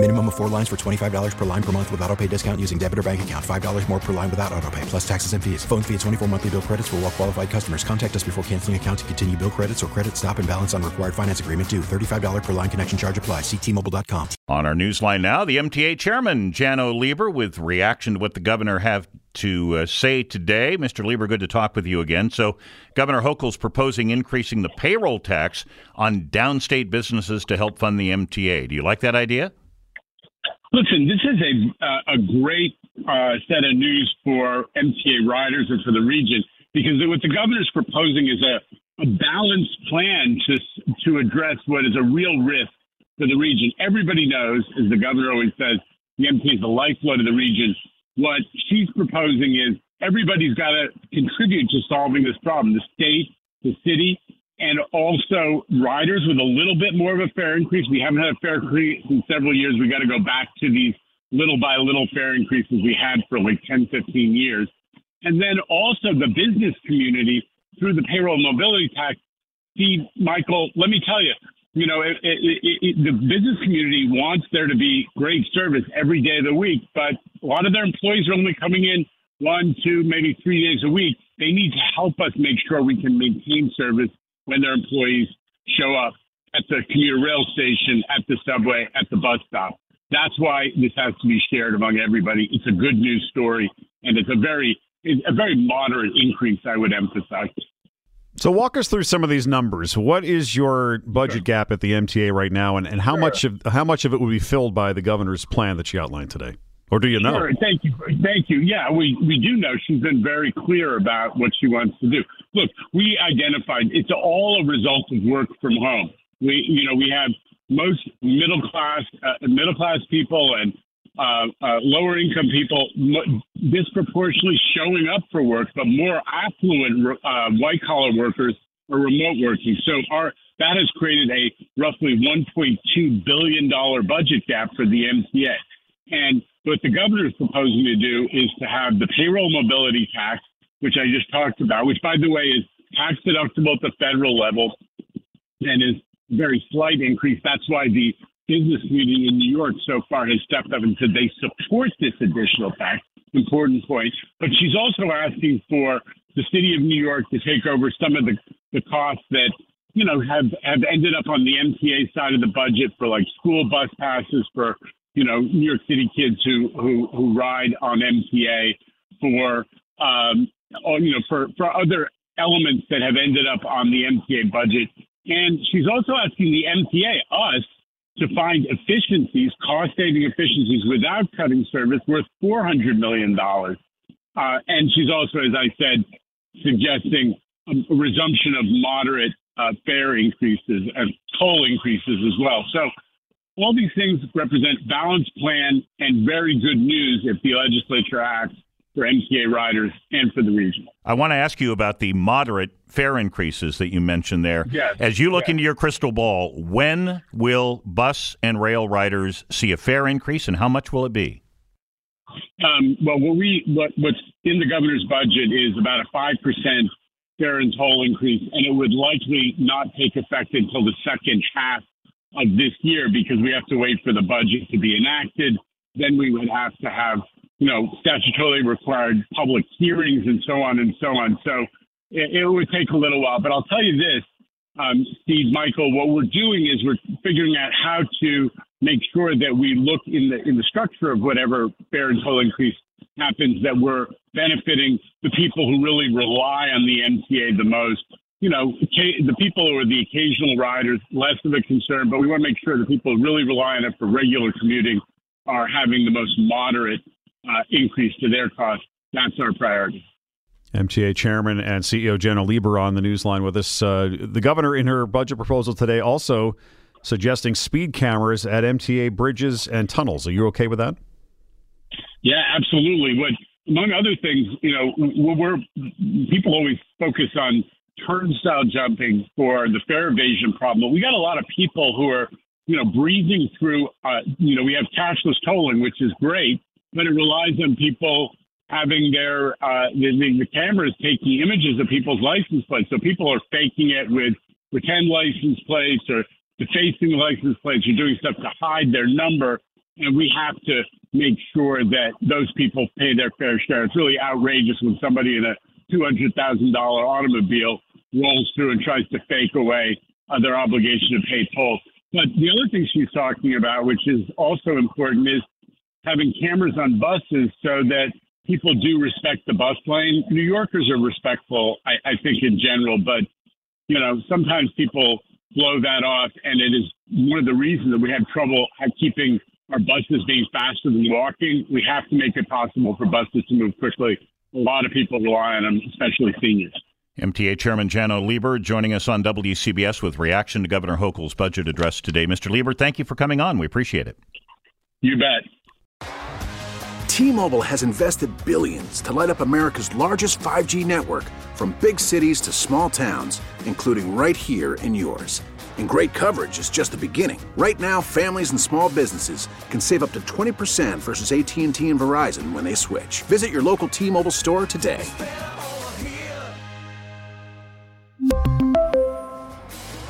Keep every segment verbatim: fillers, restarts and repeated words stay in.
Minimum of four lines for twenty-five dollars per line per month with auto pay discount using debit or bank account. five dollars more per line without auto pay, plus taxes and fees. Phone fee at twenty-four monthly bill credits for all well qualified customers. Contact us before canceling account to continue bill credits or credit stop and balance on required finance agreement due. thirty-five dollars per line connection charge applies. See T Mobile dot com. On our newsline now, the M T A chairman, Janno Lieber, with reaction to what the governor have to uh, say today. Mister Lieber, good to talk with you again. So Governor Hochul's proposing increasing the payroll tax on downstate businesses to help fund the M T A. Do you like that idea? Listen, this is a uh, a great uh, set of news for M T A riders and for the region, because what the governor's proposing is a, a balanced plan to to address what is a real risk to the region. Everybody knows, as the governor always says, the M T A is the lifeblood of the region. What she's proposing is everybody's got to contribute to solving this problem, the state, the city, and also riders with a little bit more of a fare increase. We haven't had a fare increase in several years. We got to go back to these little by little fare increases we had for like ten, fifteen years. And then also the business community through the payroll mobility tax. Steve, Michael, let me tell you, you know, it, it, it, it, the business community wants there to be great service every day of the week, but a lot of their employees are only coming in one, two, maybe three days a week. They need to help us make sure we can maintain service when their employees show up at the commuter rail station, at the subway, at the bus stop. That's why this has to be shared among everybody. It's a good news story, and it's a very it's a very moderate increase, I would emphasize. So walk us through some of these numbers. What is your budget sure. gap at the M T A right now, and, and how sure. much of how much of it will be filled by the governor's plan that she outlined today? Or do you know? Sure. Thank you. Thank you. Yeah, we, we do know. She's been very clear about what she wants to do. Look, we identified it's all a result of work from home. We, you know, we have most middle class, uh, middle class people and uh, uh, lower income people m- disproportionately showing up for work, but more affluent uh, white collar workers are remote working. So our that has created a roughly one point two billion dollars budget gap for the M T A. And what the governor is proposing to do is to have the payroll mobility tax, which I just talked about, which, by the way, is tax deductible at the federal level and is a very slight increase. That's why the business community in New York so far has stepped up and said they support this additional tax. Important point. But she's also asking for the city of New York to take over some of the, the costs that, you know, have, have ended up on the M T A side of the budget for like school bus passes for you know, New York City kids who, who, who ride on M T A, for, um, you know, for, for other elements that have ended up on the M T A budget. And she's also asking the M T A, us, to find efficiencies, cost-saving efficiencies without cutting service worth four hundred million dollars. Uh, and she's also, as I said, suggesting a resumption of moderate uh, fare increases and toll increases as well. So all these things represent balanced plan and very good news if the legislature acts for M T A riders and for the region. I want to ask you about the moderate fare increases that you mentioned there. Yes. As you look yes. into your crystal ball, when will bus and rail riders see a fare increase, and how much will it be? Um, well, what we what, what's in the governor's budget is about a five percent fare and toll increase, and it would likely not take effect until the second half of this year, because we have to wait for the budget to be enacted. Then we would have to have, you know, statutorily required public hearings and so on and so on. So it, it would take a little while. But I'll tell you this, um, Steve, Michael, what we're doing is we're figuring out how to make sure that we look in the in the structure of whatever fare and toll increase happens, that we're benefiting the people who really rely on the M T A the most. You know, the people who are the occasional riders, less of a concern, but we want to make sure the people who really rely on it for regular commuting are having the most moderate uh, increase to their cost. That's our priority. M T A Chairman and C E O Janno Lieber on the Newsline with us. Uh, the governor in her budget proposal today also suggesting speed cameras at M T A bridges and tunnels. Are you okay with that? Yeah, absolutely. What, among other things, you know, we're people always focus on turnstile jumping for the fare evasion problem. We got a lot of people who are you know, breezing through, uh, you know, we have cashless tolling, which is great, but it relies on people having their, uh, the, the cameras taking images of people's license plates. So people are faking it with pretend license plates or defacing license plates. You're doing stuff to hide their number. And we have to make sure that those people pay their fair share. It's really outrageous when somebody in a two hundred thousand dollars automobile rolls through and tries to fake away uh, their obligation to pay tolls. But the other thing she's talking about, which is also important, is having cameras on buses so that people do respect the bus lane. New Yorkers are respectful, I, I think, in general. But, you know, sometimes people blow that off, and it is one of the reasons that we have trouble keeping our buses being faster than walking. We have to make it possible for buses to move quickly. A lot of people rely on them, especially seniors. M T A Chairman Janno Lieber joining us on W C B S with reaction to Governor Hochul's budget address today. Mister Lieber, thank you for coming on. We appreciate it. You bet. T-Mobile has invested billions to light up America's largest five G network, from big cities to small towns, including right here in yours. And great coverage is just the beginning. Right now, families and small businesses can save up to twenty percent versus A T and T and Verizon when they switch. Visit your local T-Mobile store today.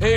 Hey,